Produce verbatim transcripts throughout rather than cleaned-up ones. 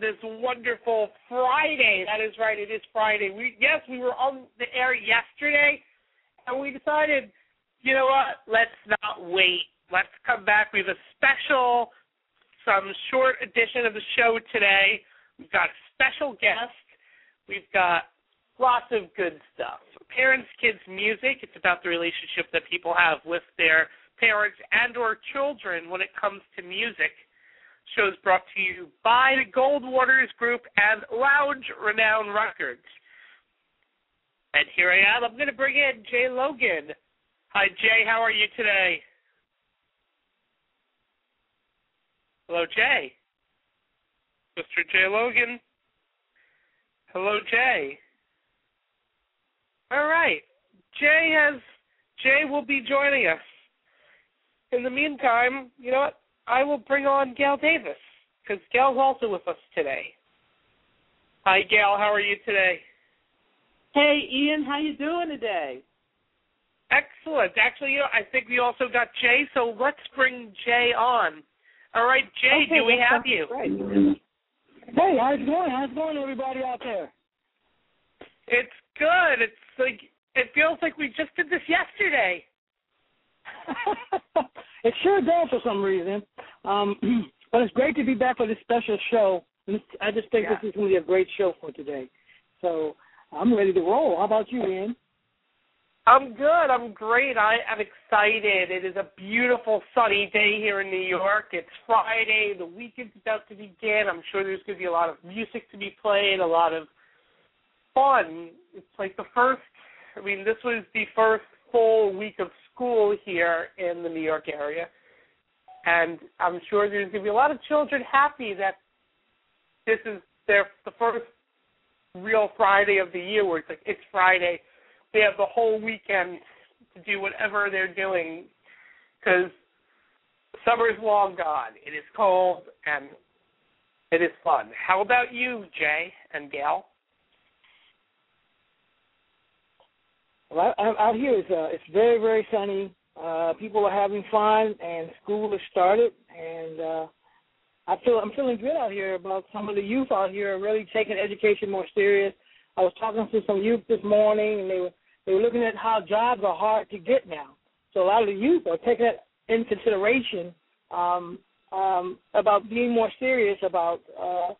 This wonderful Friday. That is right, it is Friday. We, yes, we were on the air yesterday, and we decided, you know what, let's not wait. Let's come back. We have a special, some short edition of the show today. We've got a special guest. We've got lots of good stuff. Parents, kids, music. It's about the relationship that people have with their parents and or children when it comes to music. Show is brought to you by the Goldwaters Group and Lounge Renown Records. And here I am. I'm going to bring in Jay Logan. Hi, Jay. How are you today? Hello, Jay. Mister Jay Logan. Hello, Jay. All right. Jay has. Jay will be joining us. In the meantime, you know what? I will bring on Gail Davis, because Gail's also with us today. Hi, Gail. How are you today? Hey, Ian. How you doing today? Excellent. Actually, you know, I think we also got Jay, so let's bring Jay on. All right, Jay, okay, do we have you? Right. Hey, how's it going? How's it going, everybody out there? It's good. It's like it feels like we just did this yesterday. It sure does for some reason. Um, but it's great to be back for this special show. I just think yeah. this is going to be a great show for today. So I'm ready to roll. How about you, Ian? I'm good. I'm great. I am excited. It is a beautiful sunny day here in New York. It's Friday. The weekend's about to begin. I'm sure there's going to be a lot of music to be played, a lot of fun. It's like the first, I mean, this was the first full week of school here in the New York area, and I'm sure there's going to be a lot of children happy that this is their the first real Friday of the year where it's like, it's Friday. They have the whole weekend to do whatever they're doing because summer's long gone. It is cold, and it is fun. How about you, Jay and Gail? Well, out here it's, uh, it's very, very sunny. Uh, people are having fun, and school has started, and uh, I feel I'm feeling good out here about some of the youth out here are really taking education more serious. I was talking to some youth this morning, and they were they were looking at how jobs are hard to get now. So a lot of the youth are taking that in consideration um, um, about being more serious about uh,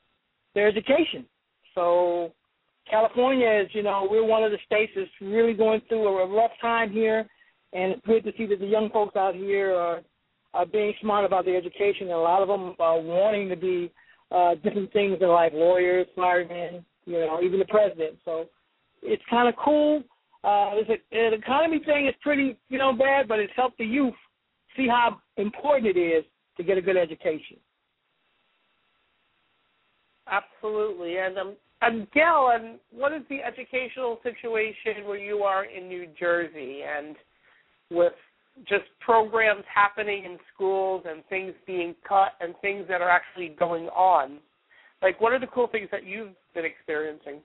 their education. So. California is, you know, we're one of the states that's really going through a rough time here, and it's good to see that the young folks out here are, are being smart about their education. And a lot of them are wanting to be uh, different things in life, lawyers, firemen, you know, even the president. So it's kind of cool. Uh, it's a, the economy thing is pretty, you know, bad, but it's helped the youth see how important it is to get a good education. Absolutely, and um, and Gail, and what is the educational situation where you are in New Jersey, and with just programs happening in schools and things being cut and things that are actually going on? Like, what are the cool things that you've been experiencing?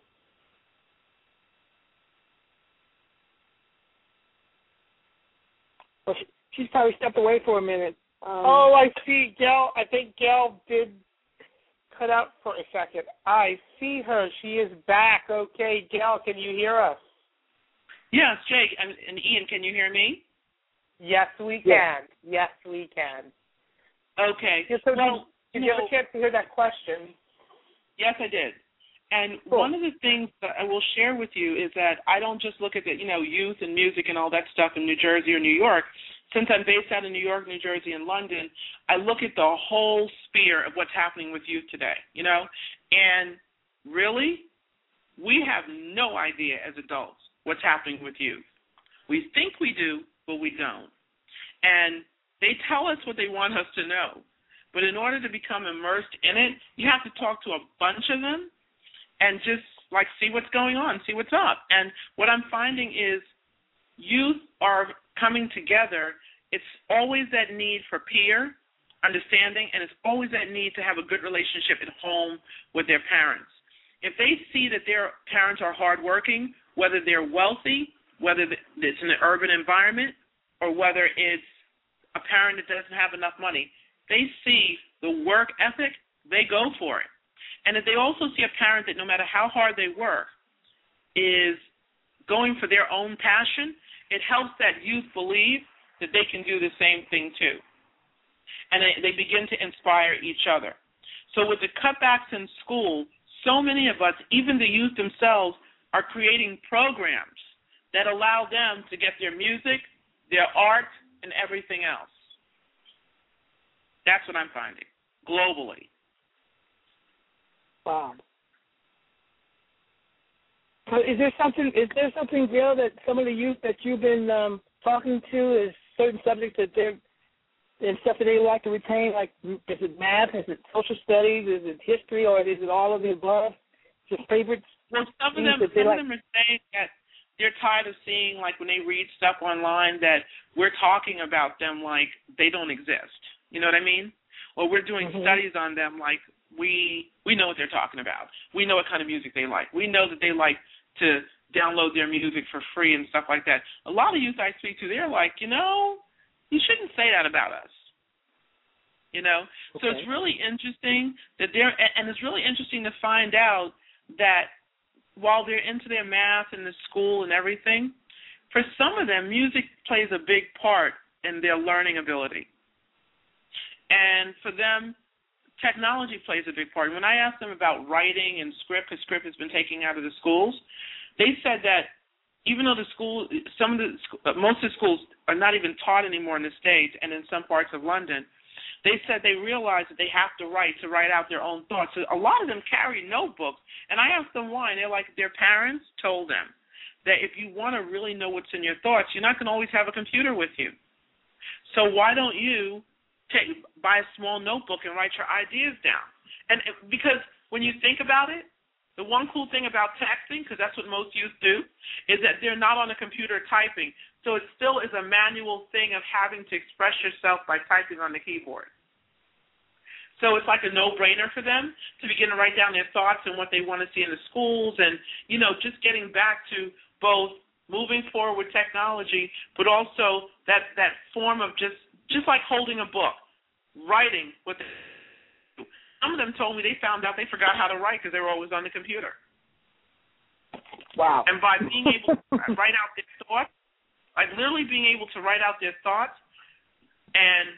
Well, she, she's probably stepped away for a minute. Um, oh, I see, Gail. I think Gail did. Cut out for a second. I see her. She is back. Okay, Gail, can you hear us? Yes, Jay, and, and Ian, can you hear me? Yes, we can. Yes, yes we can. Okay. Yeah, so well, did, did you have a chance to hear that question? Yes, I did. And cool. One of the things that I will share with you is that I don't just look at the, you know, youth and music and all that stuff in New Jersey or New York. Since I'm based out in New York, New Jersey, and London, I look at the whole sphere of what's happening with youth today, you know? And really, we have no idea as adults what's happening with youth. We think we do, but we don't. And they tell us what they want us to know. But in order to become immersed in it, you have to talk to a bunch of them and just, like, see what's going on, see what's up. And what I'm finding is youth are coming together. It's always that need for peer understanding, and it's always that need to have a good relationship at home with their parents. If they see that their parents are hardworking, whether they're wealthy, whether it's in an urban environment, or whether it's a parent that doesn't have enough money, they see the work ethic, they go for it. And if they also see a parent that no matter how hard they work is going for their own passion, it helps that youth believe that they can do the same thing too. And they, they begin to inspire each other. So with the cutbacks in school, so many of us, even the youth themselves, are creating programs that allow them to get their music, their art, and everything else. That's what I'm finding globally. Wow. So is there something, is there something real that some of the youth that you've been um, talking to is certain subjects that they're, and stuff that they like to retain? Like, is it math? Is it social studies? Is it history? Or is it all of the above? Is it favorites? Well, some of them, some like? of them are saying that they're tired of seeing, like, when they read stuff online, that we're talking about them like they don't exist. You know what I mean? Or we're doing mm-hmm. studies on them like we we know what they're talking about. We know what kind of music they like. We know that they like to download their music for free and stuff like that. A lot of youth I speak to, they're like, you know, you shouldn't say that about us. You know? Okay. So it's really interesting that they're, and it's really interesting to find out that while they're into their math and the school and everything, for some of them, music plays a big part in their learning ability. And for them, technology plays a big part. When I asked them about writing and script, because script has been taken out of the schools, they said that even though the school, some of the, most of the schools are not even taught anymore in the States and in some parts of London, they said they realized that they have to write to write out their own thoughts. So a lot of them carry notebooks, and I asked them why, and they're like, their parents told them that if you want to really know what's in your thoughts, you're not going to always have a computer with you. So why don't you take, buy a small notebook and write your ideas down? And because when you think about it, the one cool thing about texting, because that's what most youth do, is that they're not on a computer typing. So it still is a manual thing of having to express yourself by typing on the keyboard. So it's like a no-brainer for them to begin to write down their thoughts and what they want to see in the schools and, you know, just getting back to both moving forward with technology, but also that, that form of just, just like holding a book, writing what they do. Some of them told me they found out they forgot how to write because they were always on the computer. Wow. And by being able to write out their thoughts, like literally being able to write out their thoughts and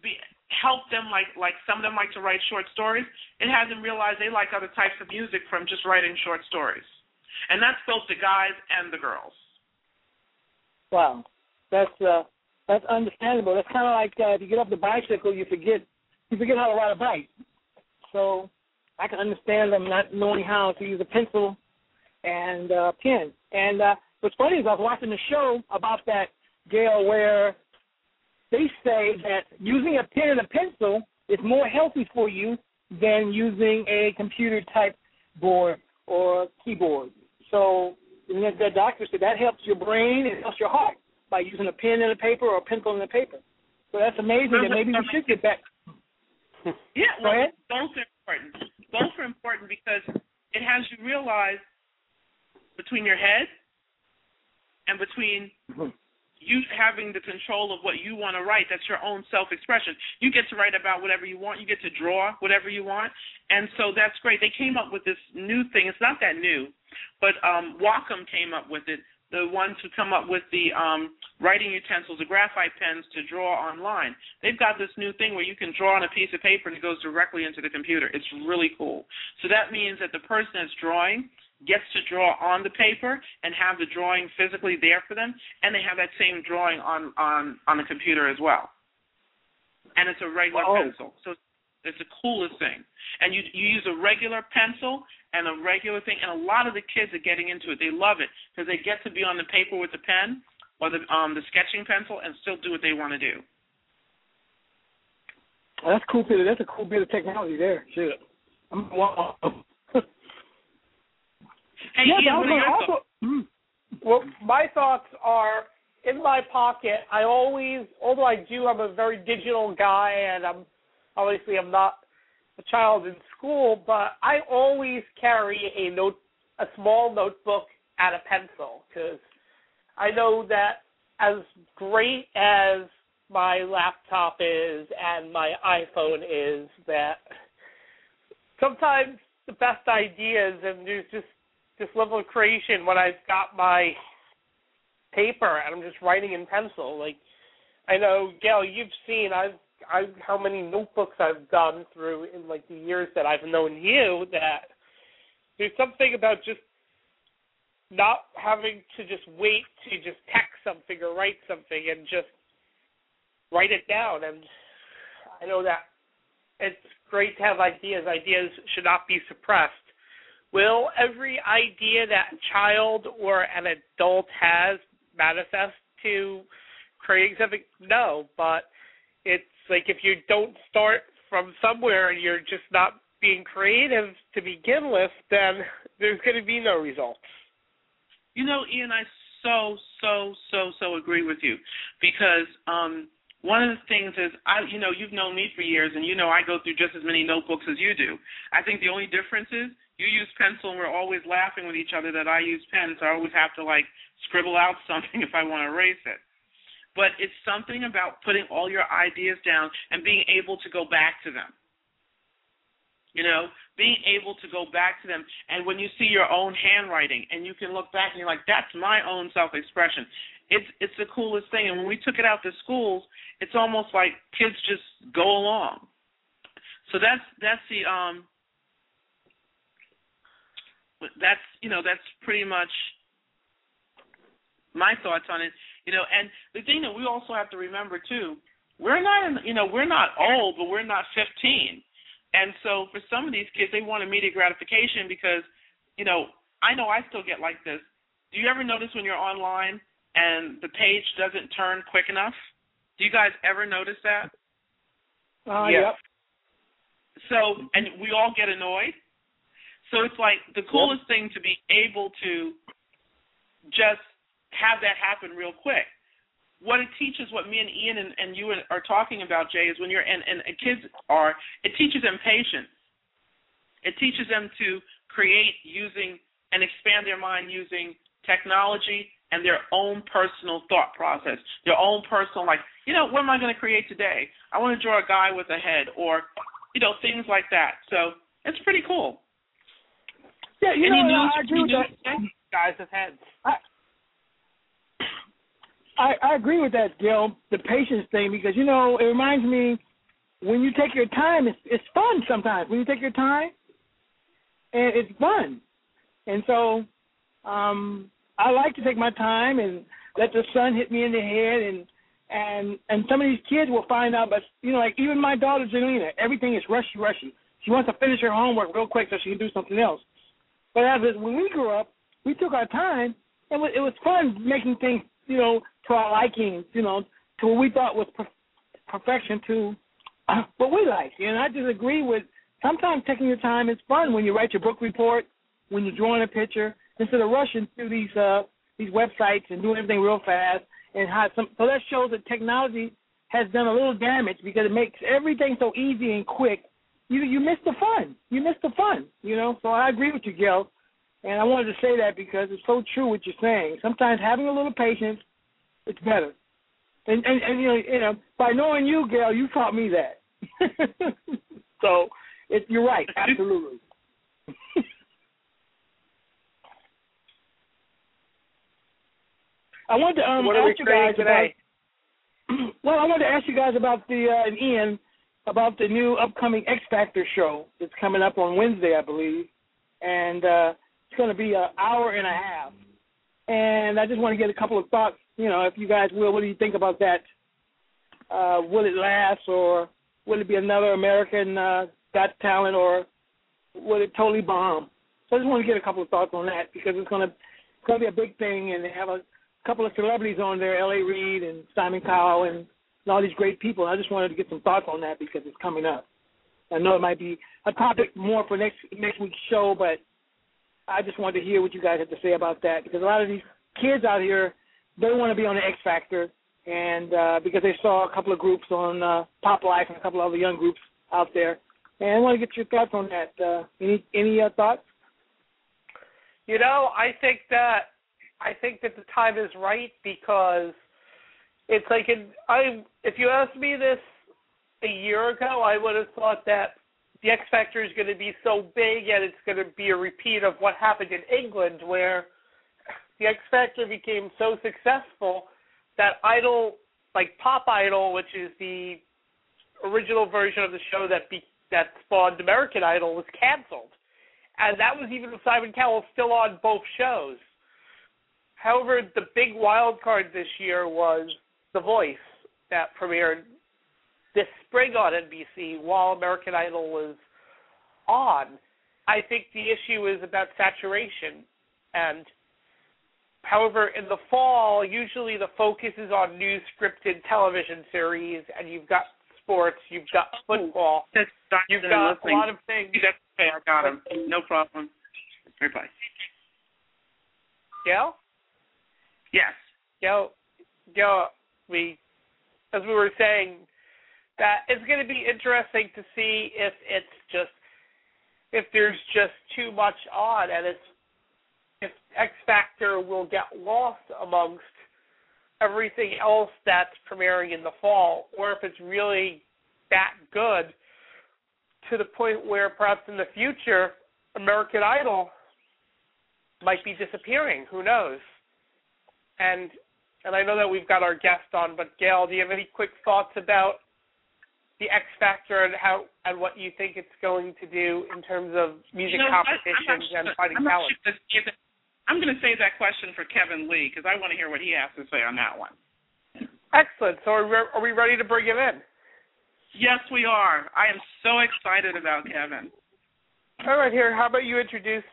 be, help them, like, like some of them like to write short stories, it has them realize they like other types of music from just writing short stories. And that's both the guys and the girls. Wow. That's, uh, that's understandable. That's kind of like uh, if you get off the bicycle, you forget, you forget how to ride a bike. So I can understand them not knowing how to use a pencil and a uh, pen. And uh, what's funny is I was watching a show about that, Gail, where they say that using a pen and a pencil is more healthy for you than using a computer-type board or keyboard. So the doctor said that helps your brain and helps your heart by using a pen and a paper or a pencil and a paper. So that's amazing that maybe we should get back. Yeah, well, both are important. Both are important because it has you realize between your head and between you having the control of what you want to write, that's your own self-expression. You get to write about whatever you want. You get to draw whatever you want. And so that's great. They came up with this new thing. It's not that new, but um, Wacom came up with it the ones who come up with the um, writing utensils, the graphite pens to draw online. They've got this new thing where you can draw on a piece of paper and it goes directly into the computer. It's really cool. So that means that the person that's drawing gets to draw on the paper and have the drawing physically there for them, and they have that same drawing on, on, on the computer as well. And it's a regular oh. pencil. So it's the coolest thing. And you you use a regular pencil and a regular thing, and a lot of the kids are getting into it. They love it because they get to be on the paper with the pen or the um, the sketching pencil and still do what they want to do. Oh, that's cool, Peter. That's a cool bit of technology there. Shit. I'm, wow. Hey, yeah, Ian, what are your also, thoughts? Well, my thoughts are in my pocket. I always, although I do, I'm a very digital guy, and I'm obviously I'm not a child in school, but I always carry a note, a small notebook and a pencil, because I know that as great as my laptop is and my iPhone is, that sometimes the best ideas, and there's just this level of creation when I've got my paper and I'm just writing in pencil. Like, I know, Gail, you've seen I've, I've how many notebooks I've done through in, like, the years that I've known you, that there's something about just not having to just wait to just text something or write something and just write it down. And I know that it's great to have ideas. Ideas should not be suppressed. Will every idea that a child or an adult has manifest to creating something? No, but it's like if you don't start from somewhere and you're just not being creative to begin with, then there's going to be no results. You know, Ian, I so, so, so, so agree with you, because um, one of the things is, I, you know, you've known me for years, and you know I go through just as many notebooks as you do. I think the only difference is, you use pencil, and we're always laughing with each other that I use pen, so I always have to, like, scribble out something if I want to erase it. But it's something about putting all your ideas down and being able to go back to them. You know, being able to go back to them. And when you see your own handwriting and you can look back and you're like, that's my own self-expression. It's it's the coolest thing. And when we took it out to schools, it's almost like kids just go along. So that's, that's the um, – That's, you know, that's pretty much my thoughts on it, you know. And the thing that we also have to remember, too, we're not, in, you know, we're not old, but we're not fifteen. And so for some of these kids, they want immediate gratification because, you know, I know I still get like this. Do you ever notice when you're online and the page doesn't turn quick enough? Do you guys ever notice that? Uh, yes. Yep. So, and we all get annoyed. So it's like the coolest thing to be able to just have that happen real quick. What it teaches, what me and Ian and, and you are talking about, Jay, is when you're and, and kids are, it teaches them patience. It teaches them to create using and expand their mind using technology and their own personal thought process, their own personal, like, you know, what am I going to create today? I want to draw a guy with a head, or, you know, things like that. So it's pretty cool. Yeah, you Any know, news, I agree with that. Guys have had. I, I I agree with that, Gil, the patience thing, because, you know, it reminds me when you take your time, it's, it's fun sometimes. When you take your time, and it's fun. And so um, I like to take my time and let the sun hit me in the head, and, and, and some of these kids will find out. But, you know, like even my daughter, Janina, everything is rushy, rushy. She wants to finish her homework real quick so she can do something else. But as it, when we grew up, we took our time, and it was fun making things, you know, to our liking, you know, to what we thought was per- perfection, to uh, what we liked. And I disagree with sometimes taking your time is fun when you write your book report, when you're drawing a picture, instead of rushing through these uh, these websites and doing everything real fast. And how some, so that shows that technology has done a little damage because it makes everything so easy and quick. You you missed the fun. You missed the fun, you know. So I agree with you, Gil, and I wanted to say that because it's so true what you're saying. Sometimes having a little patience, it's better. And, and, and you, know, you know, by knowing you, Gil, you taught me that. So it, you're right, absolutely. I wanted to um, ask you guys today? about. Well, I wanted to ask you guys about the uh, and Ian about the new upcoming X Factor show. It's coming up on Wednesday, I believe, and uh, it's going to be an hour and a half. And I just want to get a couple of thoughts. You know, if you guys will, what do you think about that? Uh, will it last, or will it be another American uh, Got Talent, or will it totally bomb? So I just want to get a couple of thoughts on that, because it's going to it's going to be a big thing, and they have a couple of celebrities on there, L A. Reed and Simon Cowell and, and all these great people. And I just wanted to get some thoughts on that because it's coming up. I know it might be a topic more for next next week's show, but I just wanted to hear what you guys have to say about that, because a lot of these kids out here, they want to be on the X Factor, and uh, because they saw a couple of groups on uh, Pop Life and a couple of other young groups out there. And I want to get your thoughts on that. Uh, any any uh, thoughts? You know, I think that I think that the time is right, because it's like an, I. If you asked me this a year ago, I would have thought that the X Factor is going to be so big and it's going to be a repeat of what happened in England, where the X Factor became so successful that Idol, like Pop Idol, which is the original version of the show that be, that spawned American Idol, was canceled. And that was even with Simon Cowell still on both shows. However, the big wild card this year was The Voice, that premiered this spring on N B C while American Idol was on. I think the issue is about saturation. And however, in the fall, usually the focus is on new scripted television series, and you've got sports, you've got football, oh, that's you've got listening. a lot of things. That's okay, I got him. No problem. Reply. Gail? Yes. Gail, Gail, we, as we were saying, that it's going to be interesting to see if it's just, if there's just too much on, and it's, if X Factor will get lost amongst everything else that's premiering in the fall, or if it's really that good to the point where perhaps in the future American Idol might be disappearing. Who knows? And and I know that we've got our guest on, but Gail, do you have any quick thoughts about the X Factor and how and what you think it's going to do in terms of music you know, competitions sure, and finding I'm talent? Sure it, I'm going to save that question for Kevin Lee, because I want to hear what he has to say on that one. Excellent. So are we, are we ready to bring him in? Yes, we are. I am so excited about Kevin. All right, here. How about you introduce?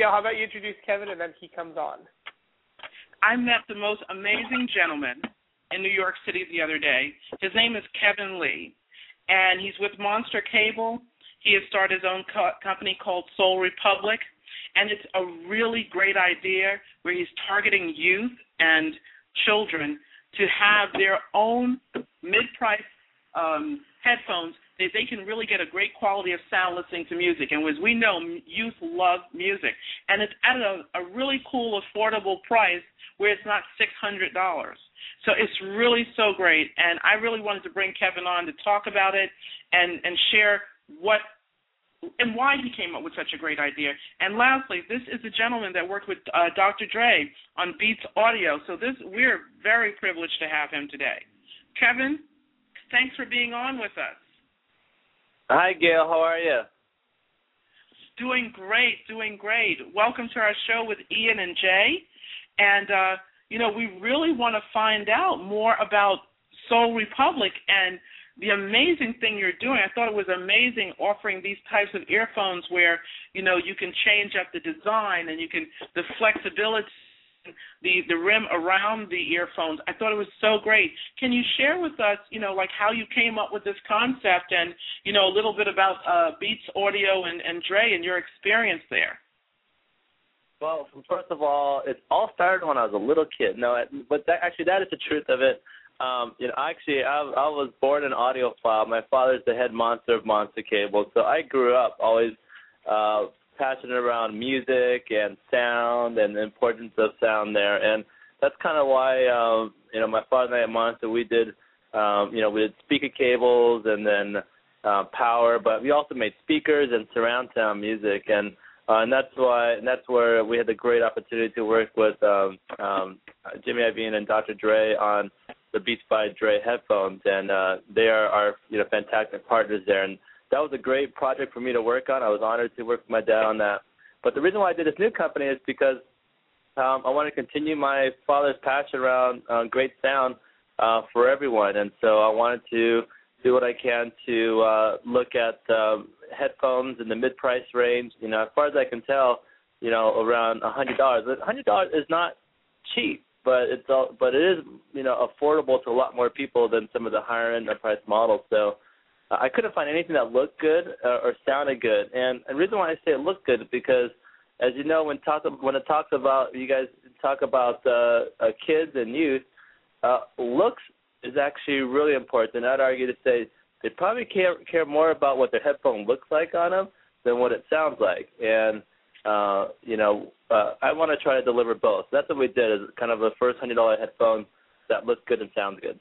Yeah, how about you introduce Kevin, and then he comes on. I met the most amazing gentleman in New York City the other day. His name is Kevin Lee, and he's with Monster Cable. He has started his own co- company called Sol Republic, and it's a really great idea where he's targeting youth and children to have their own mid-price um, headphones that they can really get a great quality of sound listening to music. And as we know, youth love music, and it's at a, a really cool, affordable price where it's not six hundred dollars. So it's really so great, and I really wanted to bring Kevin on to talk about it and, and share what and why he came up with such a great idea. And lastly, this is the gentleman that worked with uh, Doctor Dre on Beats Audio, so this we're very privileged to have him today. Kevin, thanks for being on with us. Hi, Gail. How are you? Doing great, doing great. Welcome to our show with Ian and Jay, and uh you know, we really want to find out more about Sol Republic and the amazing thing you're doing. I thought it was amazing offering these types of earphones where, you know, you can change up the design and you can, the flexibility, the, the rim around the earphones. I thought it was so great. Can you share with us, you know, like how you came up with this concept and, you know, a little bit about uh, Beats Audio and, and Dre and your experience there? Well, first of all, it all started when I was a little kid. No, but that, actually, that is the truth of it. Um, you know, actually, I, I was born an audiophile. My father's the head monster of Monster Cable, so I grew up always uh, passionate around music and sound and the importance of sound there, and that's kind of why uh, you know, my father and I at Monster, we did um, you know we did speaker cables and then uh, power, but we also made speakers and surround sound music. And. Uh, and that's why, and that's where we had the great opportunity to work with um, um, Jimmy Iovine and Doctor Dre on the Beats by Dre headphones, and uh, they are our you know fantastic partners there. And that was a great project for me to work on. I was honored to work with my dad on that. But the reason why I did this new company is because um, I want to continue my father's passion around uh, great sound uh, for everyone, and so I wanted to do what I can to uh, look at um, headphones in the mid-price range. You know, as far as I can tell, you know, around one hundred dollars. one hundred dollars is not cheap, but it's all, but it is, you know, affordable to a lot more people than some of the higher-end or price models. So uh, I couldn't find anything that looked good uh, or sounded good. And, and the reason why I say it looked good is because, as you know, when talk when it talks about, you guys talk about uh, uh, kids and youth, uh, looks is actually really important. And I'd argue to say they probably care, care more about what their headphone looks like on them than what it sounds like. And, uh, you know, uh, I want to try to deliver both. That's what we did, is kind of the first one hundred dollars headphone that looks good and sounds good.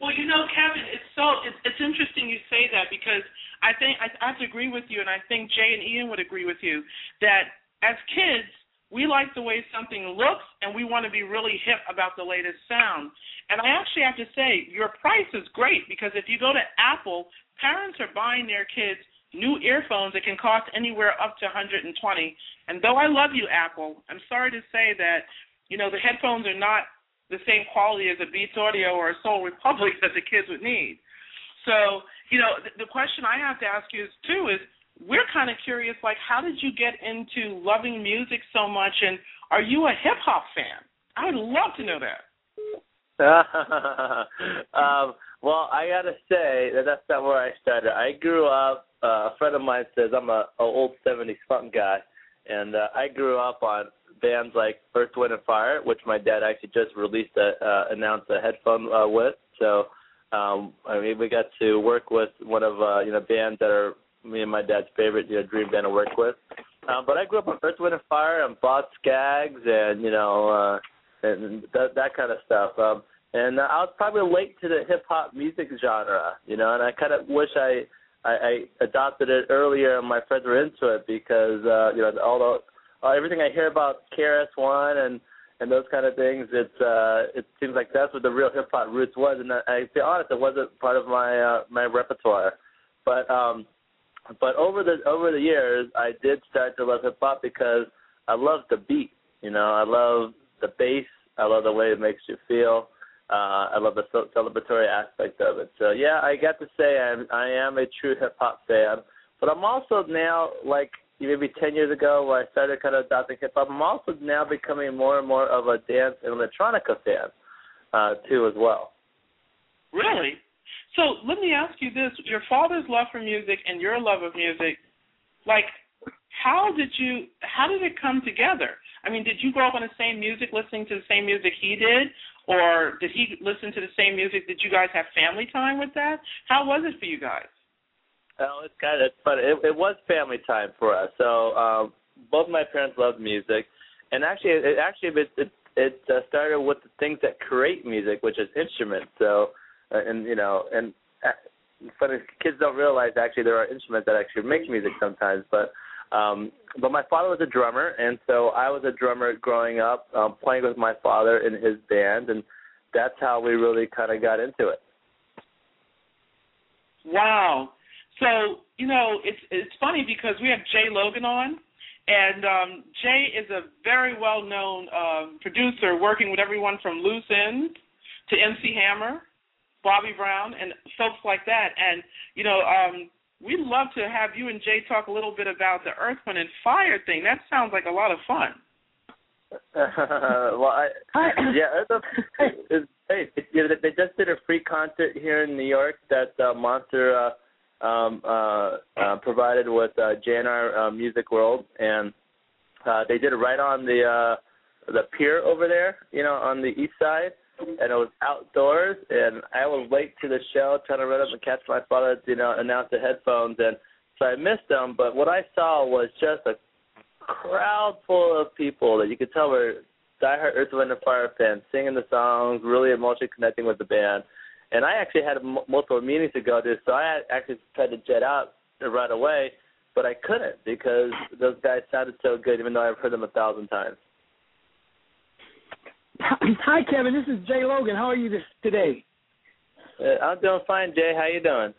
Well, you know, Kevin, it's so it's, it's interesting you say that, because I think I, I have to agree with you, and I think Jay and Ian would agree with you, that as kids, we like the way something looks, and we want to be really hip about the latest sound. And I actually have to say, your price is great, because if you go to Apple, parents are buying their kids new earphones that can cost anywhere up to one hundred twenty dollars. And though I love you, Apple, I'm sorry to say that, you know, the headphones are not the same quality as a Beats Audio or a Sol Republic that the kids would need. So, you know, the question I have to ask you is, too, is, we're kind of curious, like, how did you get into loving music so much, and are you a hip-hop fan? I would love to know that. um, well, I got to say that that's not where I started. I grew up, uh, a friend of mine says I'm an old seventies funk guy, and uh, I grew up on bands like Earth, Wind and Fire, which my dad actually just released, a, uh, announced a headphone uh, with. So, um, I mean, we got to work with one of, uh, you know, bands that are me and my dad's favorite, you know, dream band to work with. Um, but I grew up on Earth, Wind and Fire and Boz Scaggs and, you know, uh, and th- that kind of stuff. Um, and I was probably late to the hip-hop music genre, you know, and I kind of wish I, I, I adopted it earlier and my friends were into it, because, uh, you know, although uh, everything I hear about K R S One and, and those kind of things, it's, uh, it seems like that's what the real hip-hop roots was. And I, I, to be honest, it wasn't part of my uh, my repertoire. But, um But over the over the years, I did start to love hip-hop because I love the beat. You know, I love the bass. I love the way it makes you feel. Uh, I love the celebratory aspect of it. So, yeah, I got to say I'm, I am a true hip-hop fan. But I'm also now, like maybe ten years ago when I started kind of adopting hip-hop, I'm also now becoming more and more of a dance and electronica fan, uh, too, as well. Really? So let me ask you this, your father's love for music and your love of music, like, how did you, how did it come together? I mean, did you grow up on the same music, listening to the same music he did, or did he listen to the same music? Did you guys have family time with that? How was it for you guys? Oh, it's kind of funny. It, it was family time for us. So um, both my parents loved music, and actually, it actually it, it, it uh, started with the things that create music, which is instruments. So. And, you know, and funny, kids don't realize actually there are instruments that actually make music sometimes. But um, but my father was a drummer, and so I was a drummer growing up, um, playing with my father in his band, and that's how we really kind of got into it. Wow. So, you know, it's it's funny because we have Jay Logan on, and um, Jay is a very well-known uh, producer working with everyone from Loose Ends to M C Hammer, Bobby Brown, and folks like that. And, you know, um, we'd love to have you and Jay talk a little bit about the Earth, Wind, and Fire thing. That sounds like a lot of fun. Uh, well, I, yeah, it's, hey, you know, they just did a free concert here in New York that uh, Monster uh, um, uh, uh, provided with uh, J and R uh, Music World, and uh, they did it right on the uh, the pier over there, you know, on the east side. And it was outdoors, and I was late to the show, trying to run up and catch my father, you know, announce the headphones, and so I missed them. But what I saw was just a crowd full of people that you could tell were diehard Earth, Wind and Fire fans, singing the songs, really emotionally connecting with the band. And I actually had m- multiple meetings to go to, so I actually tried to jet out right away, but I couldn't because those guys sounded so good, even though I've heard them a thousand times. Hi, Kevin. This is Jay Logan. How are you this, today? Uh, I'm doing fine, Jay. How you doing?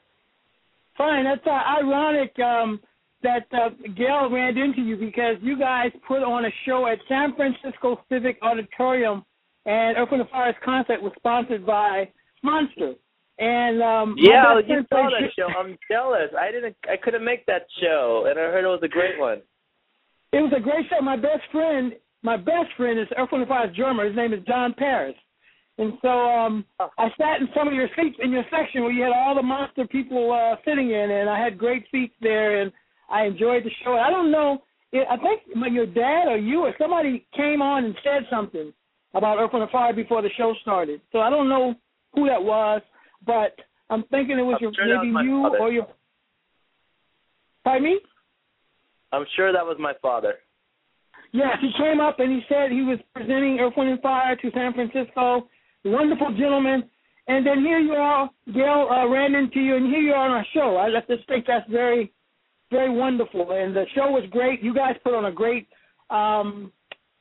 Fine. That's uh, ironic um, that uh, Gail ran into you because you guys put on a show at San Francisco Civic Auditorium, and Open the Forest Concert was sponsored by Monster. And um, yeah, you saw that show. I'm jealous. I didn't. I couldn't make that show, and I heard it was a great one. It was a great show. My best friend, my best friend is Earth, Wind and Fire's drummer. His name is John Paris. And so um, I sat in some of your seats in your section where you had all the Monster people uh, sitting in, and I had great seats there, and I enjoyed the show. I don't know. It, I think your dad or you or somebody came on and said something about Earth, Wind and Fire before the show started. So I don't know who that was. But I'm thinking it was your, sure maybe was you father. or your... Pardon me? I'm sure that was my father. Yes, he came up and he said he was presenting Earth, Wind and Fire to San Francisco. Wonderful gentleman. And then here you are, Gail uh, ran into you, and here you are on our show. I just think that's very, very wonderful. And the show was great. You guys put on a great um,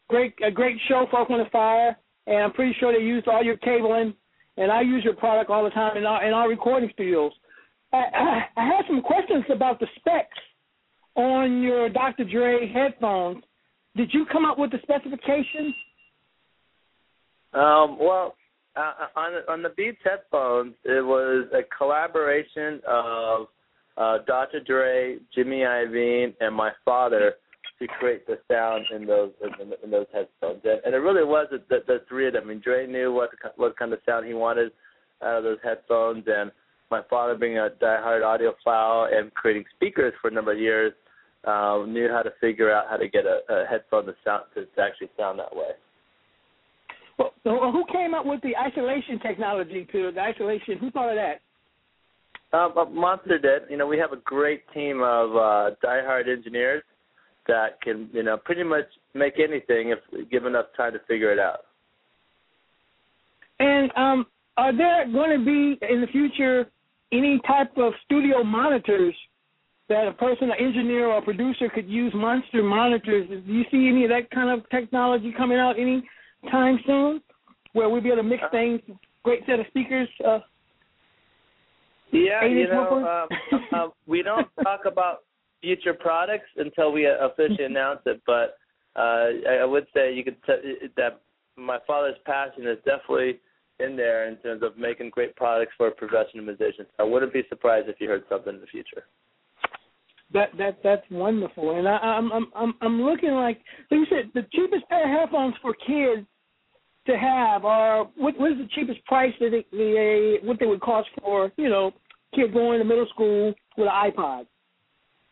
great a great show for Earth, Wind and Fire, and I'm pretty sure they used all your cabling. And I use your product all the time in our, in our recording studios. I, I, I have some questions about the specs on your Doctor Dre headphones. Did you come up with the specifications? Um, well, uh, on, on the Beats headphones, it was a collaboration of uh, Doctor Dre, Jimmy Iovine, and my father to create the sound in those in, in those headphones, and, and it really was the, the, the three of them. I mean, Dre knew what what kind of sound he wanted out of those headphones, and my father, being a diehard audiophile and creating speakers for a number of years, uh, knew how to figure out how to get a, a headphone to sound to, to actually sound that way. Well, who came up with the isolation technology? To the isolation, who thought of that? Uh, Monster did. You know, we have a great team of uh, diehard engineers that can, you know, pretty much make anything if given enough time to figure it out. And um, are there going to be, in the future, any type of studio monitors that a person, an engineer or a producer could use Monster monitors? Do you see any of that kind of technology coming out any time soon where we'll be able to mix uh, things, great set of speakers? Uh, yeah, you know, uh, uh, we don't talk about future products until we officially announce it, but uh, I would say you could t- that my father's passion is definitely in there in terms of making great products for professional musicians. I wouldn't be surprised if you heard something in the future. That that that's wonderful, and I, I'm I'm I'm looking like so you said the cheapest pair of headphones for kids to have are what, what is the cheapest price that they, the what they would cost for, you know, kid going to middle school with an iPod.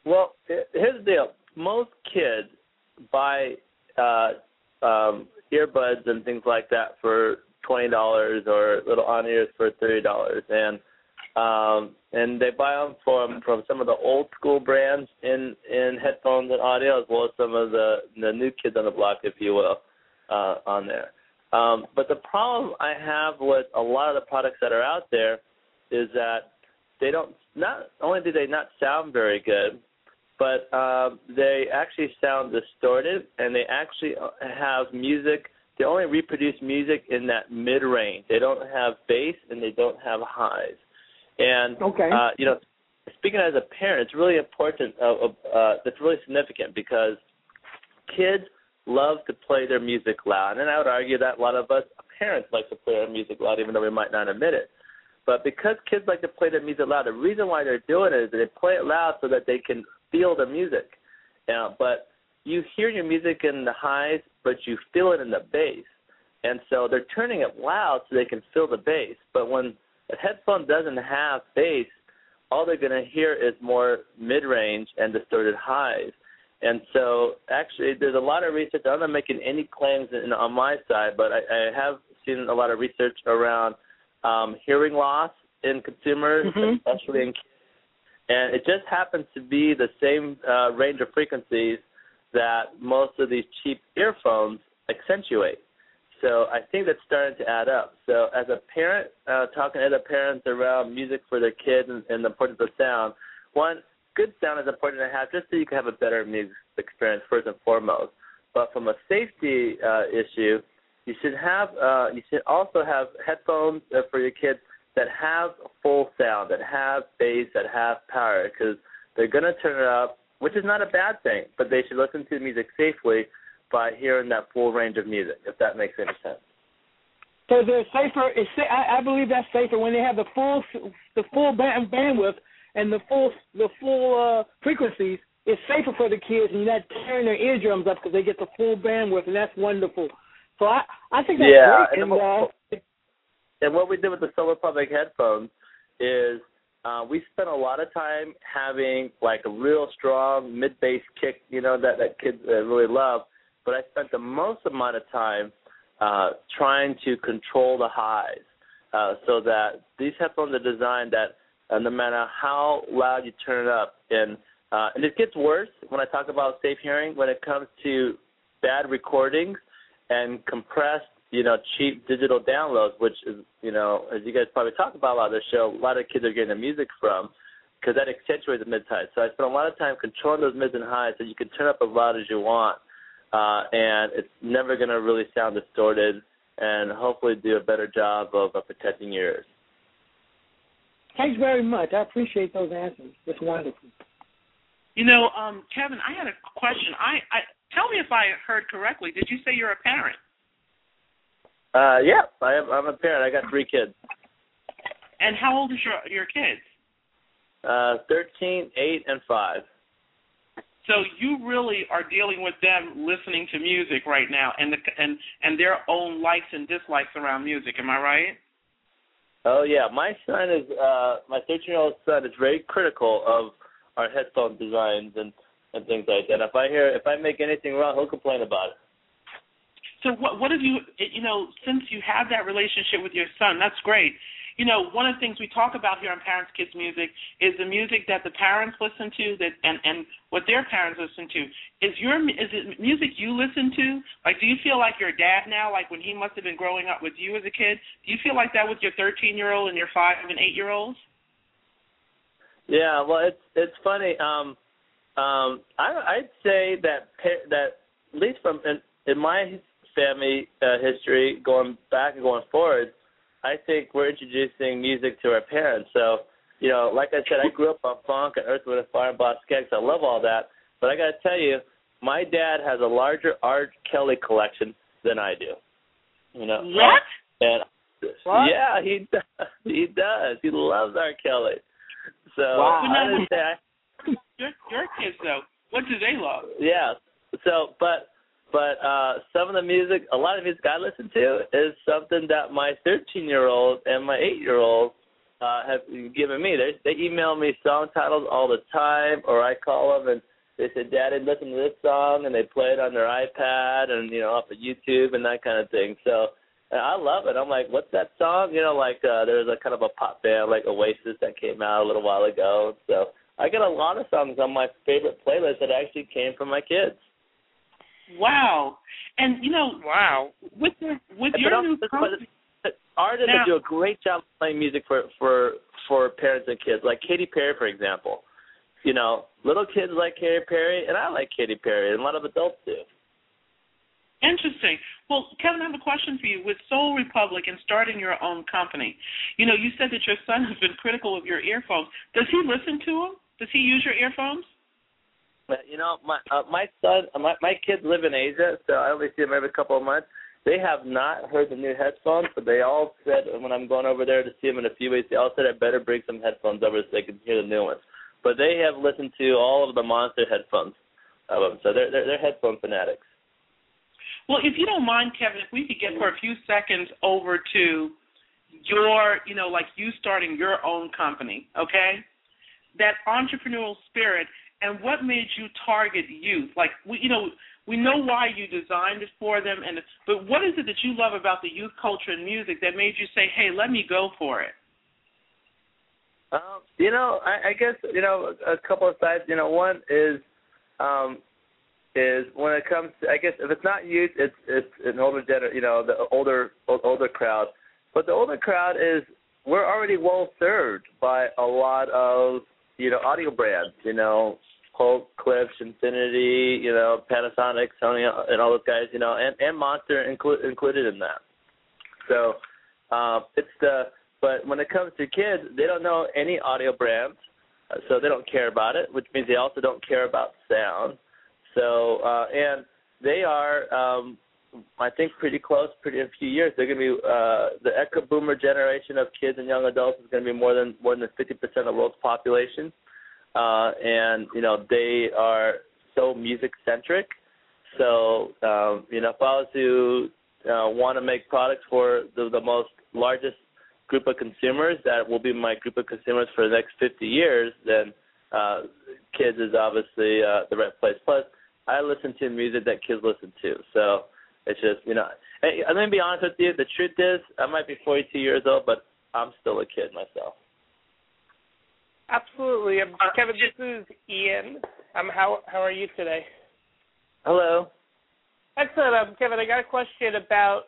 Well, here's the deal. Most kids buy uh, um, earbuds and things like that for twenty dollars or little on-ears for thirty dollars. And um, and they buy them from, from some of the old-school brands in, in headphones and audio, as well as some of the, the new kids on the block, if you will, uh, on there. Um, but the problem I have with a lot of the products that are out there is that they don't not only do they not sound very good, but uh, they actually sound distorted, and they actually have music. They only reproduce music in that mid-range. They don't have bass, and they don't have highs. And, okay. uh, you know, speaking as a parent, it's really important. That's uh, uh, really significant because kids love to play their music loud. And I would argue that a lot of us parents like to play our music loud, even though we might not admit it. But because kids like to play their music loud, the reason why they're doing it is that they play it loud so that they can feel the music. Uh, but you hear your music in the highs, but you feel it in the bass. And so they're turning it loud so they can feel the bass. But when a headphone doesn't have bass, all they're going to hear is more mid-range and distorted highs. And so actually there's a lot of research. I'm not making any claims in, on my side, but I, I have seen a lot of research around Um, hearing loss in consumers, mm-hmm. especially in kids. And it just happens to be the same uh, range of frequencies that most of these cheap earphones accentuate. So I think that's starting to add up. So as a parent, uh, talking to other parents around music for their kids and, and the importance of sound, one, good sound is important to have just so you can have a better music experience first and foremost. But from a safety uh, issue, You should have. Uh, you should also have headphones uh, for your kids that have full sound, that have bass, that have power, because they're going to turn it up, which is not a bad thing, but they should listen to music safely by hearing that full range of music, if that makes any sense. So they're safer. It's, I, I believe that's safer when they have the full the full band, bandwidth and the full the full uh, frequencies. It's safer for the kids, and you're not tearing their eardrums up because they get the full bandwidth, and that's wonderful. So I, I think that's yeah, great. And, and, uh, what, and what we did with the Sol Republic headphones is uh, we spent a lot of time having like a real strong mid-bass kick, you know, that, that kids uh, really love. But I spent the most amount of time uh, trying to control the highs uh, so that these headphones are designed that uh, no matter how loud you turn it up, and uh, and it gets worse when I talk about safe hearing when it comes to bad recordings and compressed, you know, cheap digital downloads, which is, you know, as you guys probably talk about a lot of this show, a lot of kids are getting their music from, because that accentuates the mid-highs. So I spent a lot of time controlling those mids and highs so you can turn up as loud as you want, uh, and it's never going to really sound distorted, and hopefully do a better job of uh, protecting your ears. Thanks very much. I appreciate those answers. It's wonderful. You know, um, Kevin, I had a question. I, I Tell me if I heard correctly. Did you say you're a parent? Uh, yeah, I am, I'm a parent. I got three kids. And how old is your your kids? Uh, thirteen, eight, and five. So you really are dealing with them listening to music right now, and the, and and their own likes and dislikes around music. Am I right? Oh yeah, my son is uh, my thirteen-year-old son is very critical of our headphone designs and. and things like that. If I hear, if I make anything wrong, he'll complain about it. So what what have you, you know, since you have that relationship with your son, that's great. You know, one of the things we talk about here on Parents Kids Music is the music that the parents listen to that and, and what their parents listen to. Is your is it music you listen to? Like, do you feel like your dad now, like when he must have been growing up with you as a kid, do you feel like that with your thirteen-year-old and your five- and eight-year-olds? Yeah, well, it's, it's funny. Um, Um, I, I'd say that that at least from in, in my family uh, history, going back and going forward, I think we're introducing music to our parents. So, you know, like I said, I grew up on funk and Earth, Wind and Fire and Boz Scaggs. I love all that, but I got to tell you, my dad has a larger R. Kelly collection than I do. You know what? And what? Yeah, he does. He does. He loves R. Kelly. So wow. I would say. I, Your, your kids, though, what do they love? Yeah. So, but but uh, some of the music, a lot of music I listen to is something that my thirteen-year-old and my eight-year-old uh, have given me. They, they email me song titles all the time, or I call them and they say, Daddy, listen to this song, and they play it on their iPad and, you know, off of YouTube and that kind of thing. So and I love it. I'm like, what's that song? You know, like uh, there's a kind of a pop band like Oasis that came out a little while ago. So I got a lot of songs on my favorite playlist that actually came from my kids. Wow. And, you know, wow. with, the, with your new company. Artists now, do a great job playing music for, for, for parents and kids, like Katy Perry, for example. You know, little kids like Katy Perry, and I like Katy Perry, and a lot of adults do. Interesting. Well, Kevin, I have a question for you. With Sol Republic and starting your own company, you know, you said that your son has been critical of your earphones. Does he listen to them? Does he use your earphones? You know, my uh, my son, my, my kids live in Asia, so I only see them every couple of months. They have not heard the new headphones, but they all said when I'm going over there to see them in a few weeks, they all said I better bring some headphones over so they can hear the new ones. But they have listened to all of the Monster headphones of them, so they're they're, they're headphone fanatics. Well, if you don't mind, Kevin, if we could get for a few seconds over to your, you know, like you starting your own company, okay? That entrepreneurial spirit and what made you target youth? Like, we, you know, we know why you designed it for them, and but what is it that you love about the youth culture and music that made you say, hey, let me go for it? Um, you know, I, I guess, you know, a couple of sides. You know, one is um, – is when it comes to, I guess, if it's not youth, it's it's an older gener, you know, the older older crowd. But the older crowd is, we're already well served by a lot of, you know, audio brands, you know, Colt, Clips, Infinity, you know, Panasonic, Sony, and all those guys, you know, and, and Monster inclu- included in that. So uh, it's the, but when it comes to kids, they don't know any audio brands, so they don't care about it, which means they also don't care about sound. So, uh, and they are, um, I think, pretty close, pretty in a few years. They're going to be, uh, the Echo Boomer generation of kids and young adults is going to be more than more than fifty percent of the world's population. Uh, and, you know, they are so music-centric. So, um, you know, if I was to uh, want to make products for the, the most largest group of consumers that will be my group of consumers for the next fifty years, then uh, kids is obviously uh, the right place. Plus, I listen to music that kids listen to. So it's just, you know, hey, I'm going to be honest with you. The truth is, I might be forty-two years old, but I'm still a kid myself. Absolutely. I'm, Kevin, this is Ian. Um, how how are you today? Hello. Excellent. Um, Kevin, I got a question about,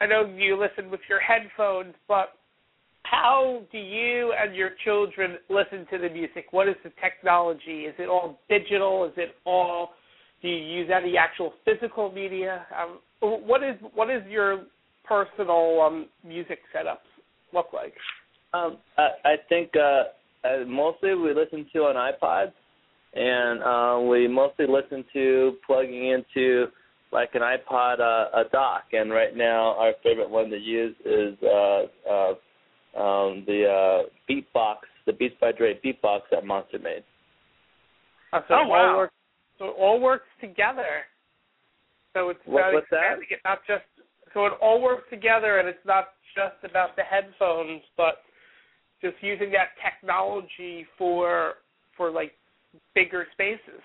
I know you listen with your headphones, but how do you and your children listen to the music? What is the technology? Is it all digital? Is it all, do you use any actual physical media? Um, what is what is your personal um, music setups look like? Um, I, I think... Uh, Uh, mostly we listen to on iPods, and uh, we mostly listen to plugging into like an iPod uh, a dock. And right now our favorite one to use is uh, uh, um, the uh, Beatbox, the Beats by Dre Beatbox that Monster made. Oh, so oh wow! All works, so it all works together. So it's what, what's that? It's not just so it all works together, and it's not just about the headphones, but just using that technology for for like bigger spaces.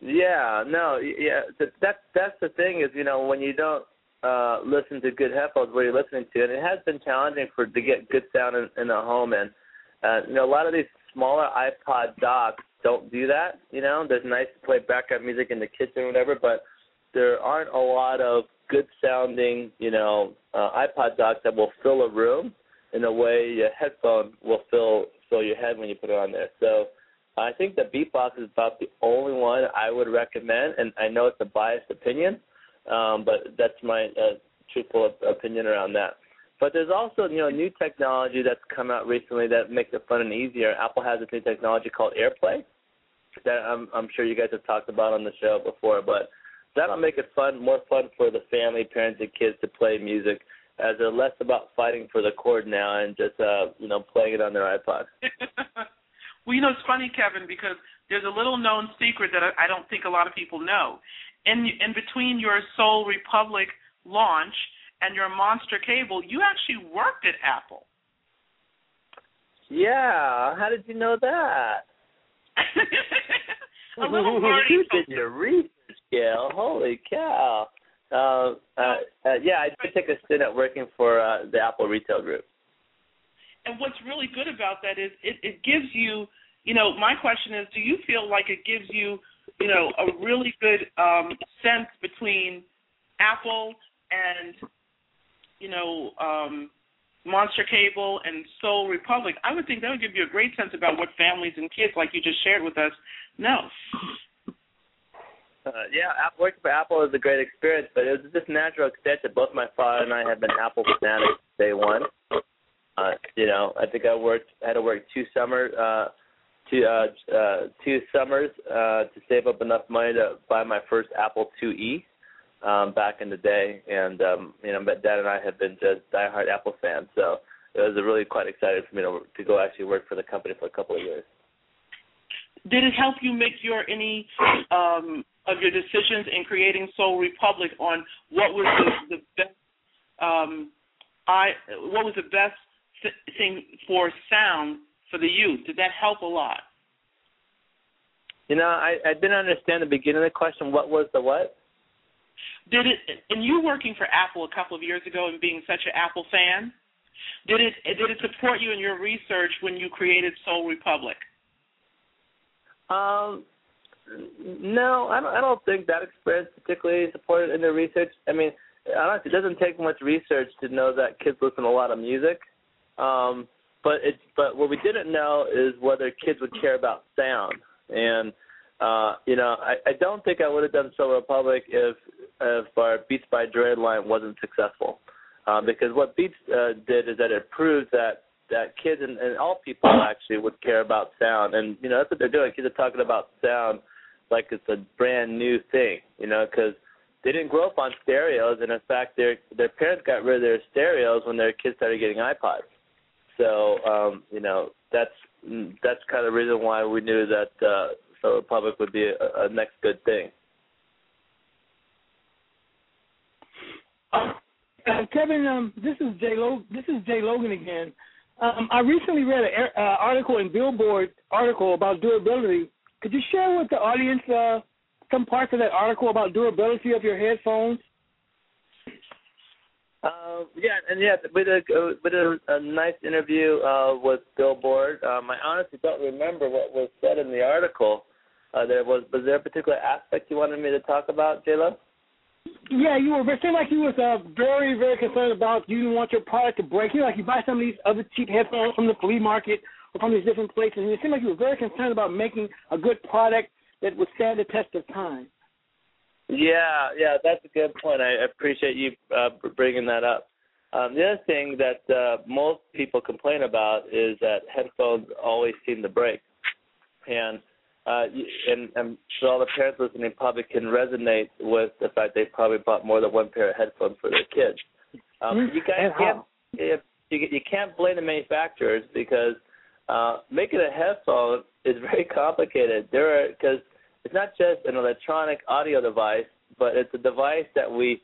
Yeah, no, yeah. That that's the thing is, you know, when you don't uh, listen to good headphones, what you're listening to, and it has been challenging for to get good sound in, in the home, and uh, you know, a lot of these smaller iPod docks don't do that. You know, they're nice to play background music in the kitchen or whatever, but there aren't a lot of good sounding, you know, uh, iPod docks that will fill a room in a way your headphone will fill fill your head when you put it on there. So I think the Beatbox is about the only one I would recommend, and I know it's a biased opinion, um, but that's my uh, truthful opinion around that. But there's also, you know, new technology that's come out recently that makes it fun and easier. Apple has a new technology called AirPlay that I'm, I'm sure you guys have talked about on the show before, but that'll make it fun, more fun for the family, parents, and kids to play music, as they're less about fighting for the chord now and just, uh, you know, playing it on their iPod. Well, you know, it's funny, Kevin, because there's a little-known secret that I don't think a lot of people know. In, in between your Sol Republic launch and your Monster Cable, you actually worked at Apple. Yeah, how did you know that? a little party. You did your research, Gail. Holy cow. Uh, uh, uh, yeah, I did take a stint at working for uh, the Apple Retail Group. And what's really good about that is it, it gives you, you know, my question is, do you feel like it gives you, you know, a really good um, sense between Apple and, you know, um, Monster Cable and Sol Republic? I would think that would give you a great sense about what families and kids, like you just shared with us, know. Uh, yeah, working for Apple was a great experience, but it was just natural extension. Both my father and I have been Apple fanatics day one. Uh, you know, I think I worked, I had to work two summer, uh, two uh, uh, two summers uh, to save up enough money to buy my first Apple two E um, back in the day, and um, you know, my dad and I have been just diehard Apple fans, so it was really quite exciting for me to to go actually work for the company for a couple of years. Did it help you make your any um, of your decisions in creating Sol Republic on what was the, the best? Um, I what was the best th- thing for sound for the youth? Did that help a lot? You know, I, I didn't understand the beginning of the question. What was the what? Did it? And you working for Apple a couple of years ago and being such an Apple fan, did it did it support you in your research when you created Sol Republic? Um, no, I don't, I don't think that experience particularly supported in the research. I mean, honestly, it doesn't take much research to know that kids listen to a lot of music. Um, but it's, but what we didn't know is whether kids would care about sound. And, uh, you know, I, I don't think I would have done Sol Republic if if our Beats by Dre line wasn't successful. Uh, because what Beats uh, did is that it proved that, that kids and, and all people actually would care about sound. And, you know, that's what they're doing. Kids are talking about sound like it's a brand new thing, you know, because they didn't grow up on stereos. And, in fact, their their parents got rid of their stereos when their kids started getting iPods. So, um, you know, that's that's kind of the reason why we knew that uh, Sol Republic would be a, a next good thing. Uh, uh, Kevin, um, this is Jay Lo- This is Jay Logan again. Um, I recently read an uh, article in Billboard article about durability. Could you share with the audience uh, some parts of that article about durability of your headphones? Uh, yeah, and yeah, we did a, we did a nice interview uh, with Billboard. Um, I honestly don't remember what was said in the article. Uh, there was was there a particular aspect you wanted me to talk about, J-Lo? Yeah, you were. It seemed like you was uh, very, very concerned about you didn't want your product to break. You know, like you buy some of these other cheap headphones from the flea market or from these different places, and it seemed like you were very concerned about making a good product that would stand the test of time. Yeah, yeah, that's a good point. I appreciate you uh, bringing that up. Um, the other thing that uh, most people complain about is that headphones always seem to break. And uh, and, and so all the parents listening probably can resonate with the fact they probably bought more than one pair of headphones for their kids. Um, you guys can't you, you can't blame the manufacturers because uh, making a headphone is very complicated. There are because it's not just an electronic audio device, but it's a device that we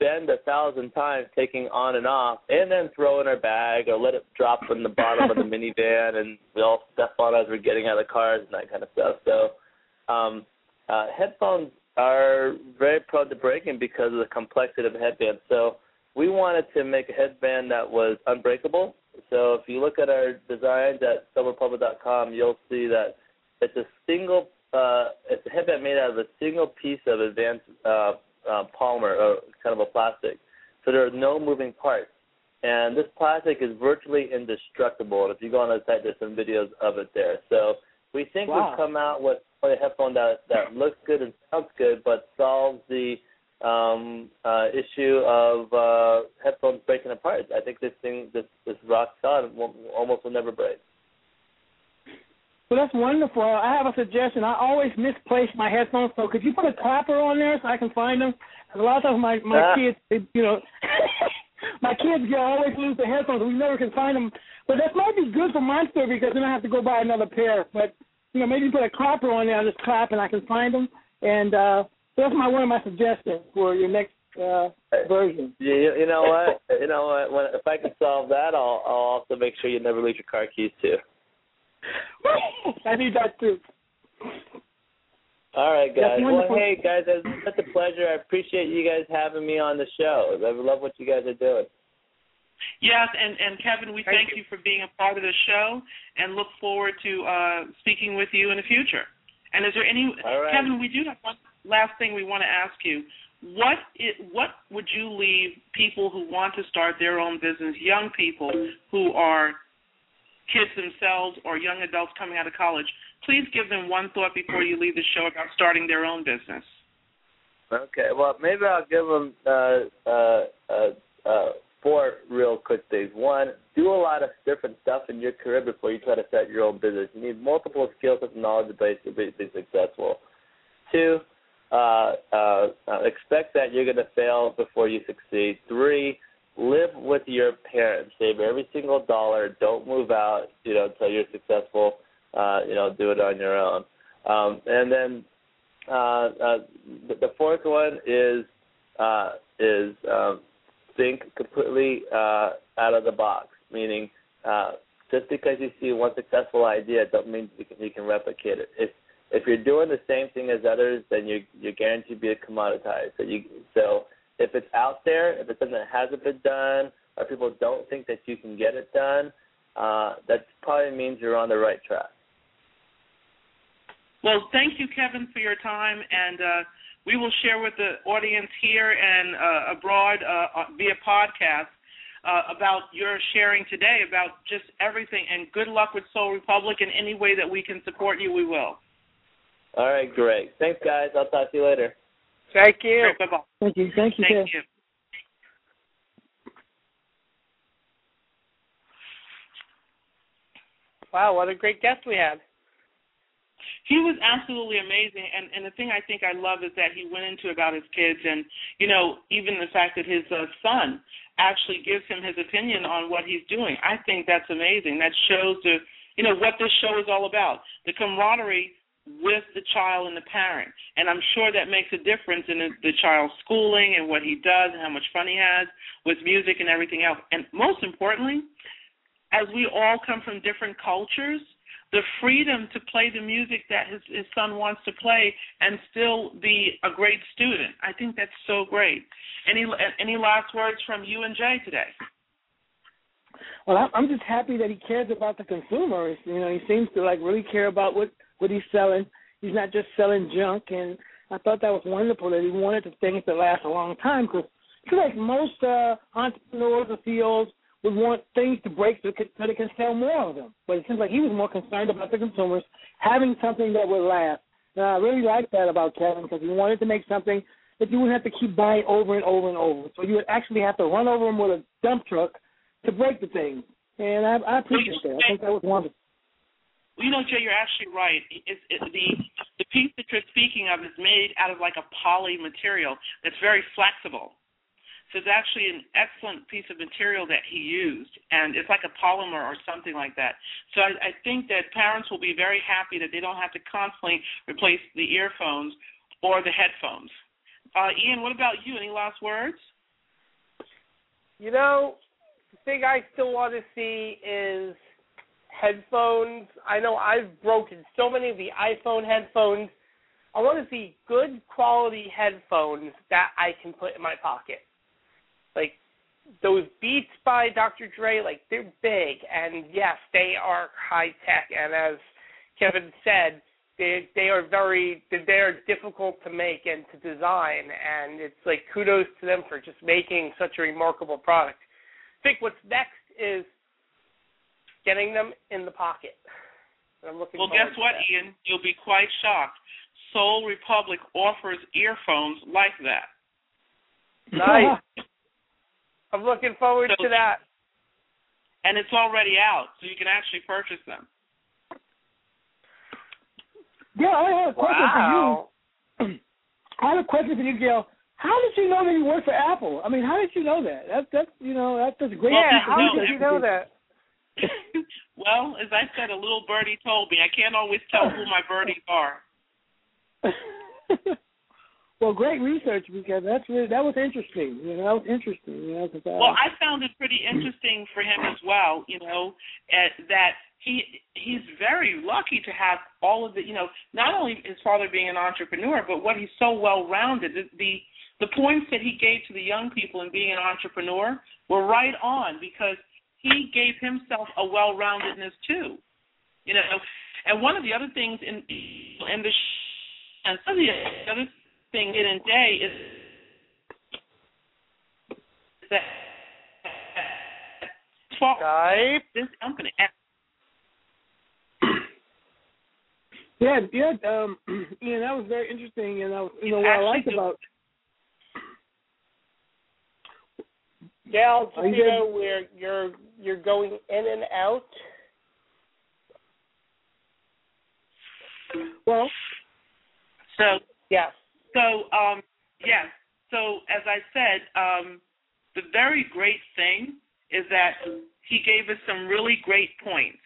spend a thousand times taking on and off and then throw in our bag or let it drop in the bottom of the minivan and we all step on it as we're getting out of the cars and that kind of stuff. So um, uh, headphones are very prone to breaking because of the complexity of the headband. So we wanted to make a headband that was unbreakable. So if you look at our designs at sol republic dot com, you'll see that it's a single Uh, it's a headband made out of a single piece of advanced uh, uh, polymer, or kind of a plastic. So there are no moving parts. And this plastic is virtually indestructible. And if you go on the site, there's some videos of it there. So we think wow. we've come out with a headphone that, that looks good and sounds good, but solves the um, uh, issue of uh, headphones breaking apart. I think this thing, this, this rock solid, will, almost will never break. Well, that's wonderful. I have a suggestion. I always misplace my headphones, so could you put a clapper on there so I can find them? Because a lot of times my, my ah. kids, they, you know, my kids they always lose the headphones, and we never can find them. But that might be good for my story because then I have to go buy another pair. But, you know, maybe you put a clapper on there, I'll just clap, and I can find them. And uh, so that's my one of my suggestions for your next uh, version. You, you know what? You know what? When, if I can solve that, I'll, I'll also make sure you never lose your car keys, too. I need that too. All right, guys. Well, hey, guys, it's such a pleasure. I appreciate you guys having me on the show. I love what you guys are doing. Yes, and, and Kevin, we thank, thank you. you for being a part of the show and look forward to uh, speaking with you in the future. And is there any right. Kevin, we do have one last thing we want to ask you. What is, what would you leave people who want to start their own business, young people who are kids themselves or young adults coming out of college? Please give them one thought before you leave the show about starting their own business. Okay, well, maybe I'll give them uh, uh, uh, uh, four real quick things. One, do a lot of different stuff in your career before you try to start your own business. You need multiple skills and knowledge base to be, be successful. Two, uh, uh, expect that you're going to fail before you succeed. Three, live with your parents. Save every single dollar. Don't move out, you know, until you're successful. Uh, you know, do it on your own. Um, and then uh, uh, the fourth one is uh, is um, think completely uh, out of the box. Meaning, uh, just because you see one successful idea, don't mean you can, you can replicate it. If if you're doing the same thing as others, then you you're guaranteed to be commoditized. So you so. If it's out there, if it's something that hasn't been done, or people don't think that you can get it done, uh, that probably means you're on the right track. Well, thank you, Kevin, for your time, and uh, we will share with the audience here and uh, abroad uh, via podcast uh, about your sharing today about just everything, and good luck with Sol Republic in any way that we can support you, we will. All right, Greg. Thanks, guys. I'll talk to you later. Thank you. Great, bye-bye. Thank you. Thank you. Thank you. Wow, what a great guest we had. He was absolutely amazing, and, and the thing I think I love is that he went into about his kids and, you know, even the fact that his uh, son actually gives him his opinion on what he's doing. I think that's amazing. That shows, the, you know, what this show is all about, the camaraderie with the child and the parent, and I'm sure that makes a difference in the, the child's schooling and what he does and how much fun he has with music and everything else. And most importantly, as we all come from different cultures, the freedom to play the music that his, his son wants to play and still be a great student. I think that's so great. Any any last words from you and Jay today? Well, I'm just happy that he cares about the consumer. You know, he seems to, like, really care about what, what he's selling. He's not just selling junk, and I thought that was wonderful that he wanted the things to last a long time because, like, most uh, entrepreneurs and C E Os, we want things to break so that it can sell more of them. But it seems like he was more concerned about the consumers having something that would last. And I really like that about Kevin because he wanted to make something that you wouldn't have to keep buying over and over and over. So you would actually have to run over them with a dump truck to break the thing. And I, I appreciate that. I think that was wonderful. You know, Jay, you're actually right. It's, it, the the piece that you're speaking of is made out of like a poly material that's very flexible. So it's actually an excellent piece of material that he used, and it's like a polymer or something like that. So I, I think that parents will be very happy that they don't have to constantly replace the earphones or the headphones. Uh, Ian, what about you? Any last words? You know, the thing I still want to see is headphones. I know I've broken so many of the iPhone headphones. I want to see good quality headphones that I can put in my pocket. Like, those Beats by Doctor Dre, like, they're big, and yes, they are high-tech, and as Kevin said, they they are very, they're difficult to make and to design, and it's like kudos to them for just making such a remarkable product. I think what's next is getting them in the pocket. And I'm looking well, guess what, that. Ian? You'll be quite shocked. Sol Republic offers earphones like that. Nice. I'm looking forward so, to that. And it's already out, so you can actually purchase them. Yeah, I have a question wow. for you. I have a question for you, Gail. How did you know that you worked for Apple? I mean, how did you know that? That's, that's you know, that's just great. Yeah, how did you know that? Well, as I said, a little birdie told me. I can't always tell who my birdies are. Well, great research because that's really, that was interesting. You know, that was interesting. You know, cause I, well, I found it pretty interesting for him as well. You know, uh, that he he's very lucky to have all of the. You know, not only his father being an entrepreneur, but what he's so well rounded. The, the the points that he gave to the young people in being an entrepreneur were right on because he gave himself a well roundedness too. You know, and one of the other things in in the and some of the other thing in a day is that Skype this company. Yeah, yeah, um, yeah, that was very interesting, and I, you know, what I liked about. Yeah, just, you know, where you're you're going in and out. Well, so yeah. So, um, yes, so as I said, um, the very great thing is that he gave us some really great points.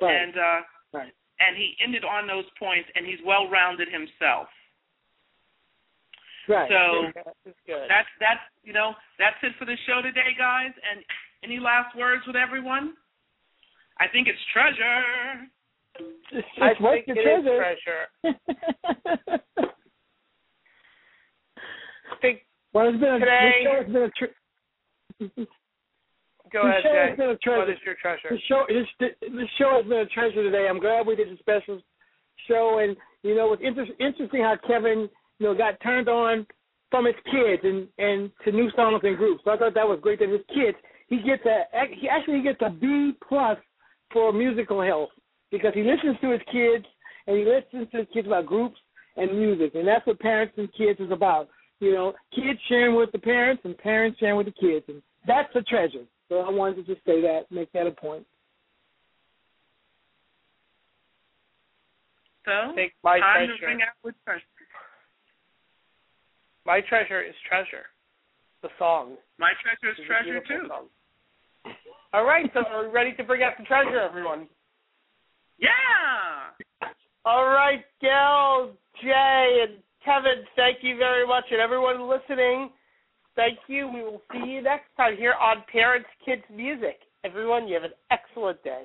Right. And uh, right. and he ended on those points, and he's well-rounded himself. Right. So yeah, that's, good. that's, that's, you know, that's it for the show today, guys. And any last words with everyone? I think it's treasure. It's I think it is treasure. I think well, it's been today. A, this show has been a tre- Go ahead, Jay. Been a treasure. What is your treasure? The show, this, this show has been a treasure today. I'm glad we did a special show, and you know, it's inter- interesting how Kevin, you know, got turned on from his kids and, and to new songs and groups. So I thought that was great that his kids he gets a he actually gets a B plus for musical health. because he listens to his kids, and he listens to his kids about groups and music, and that's what Parents and Kids is about. You know, kids sharing with the parents and parents sharing with the kids, and that's a treasure. So I wanted to just say that, make that a point. So take my time treasure. To bring out with first. My treasure is treasure. The song. My treasure is treasure too. Song. All right, so are we ready to bring out the treasure, everyone? Yeah. All right, Gail, Jay, and Kevin, thank you very much, and everyone listening, thank you. We will see you next time here on Parents, Kids, Music. Everyone, you have an excellent day.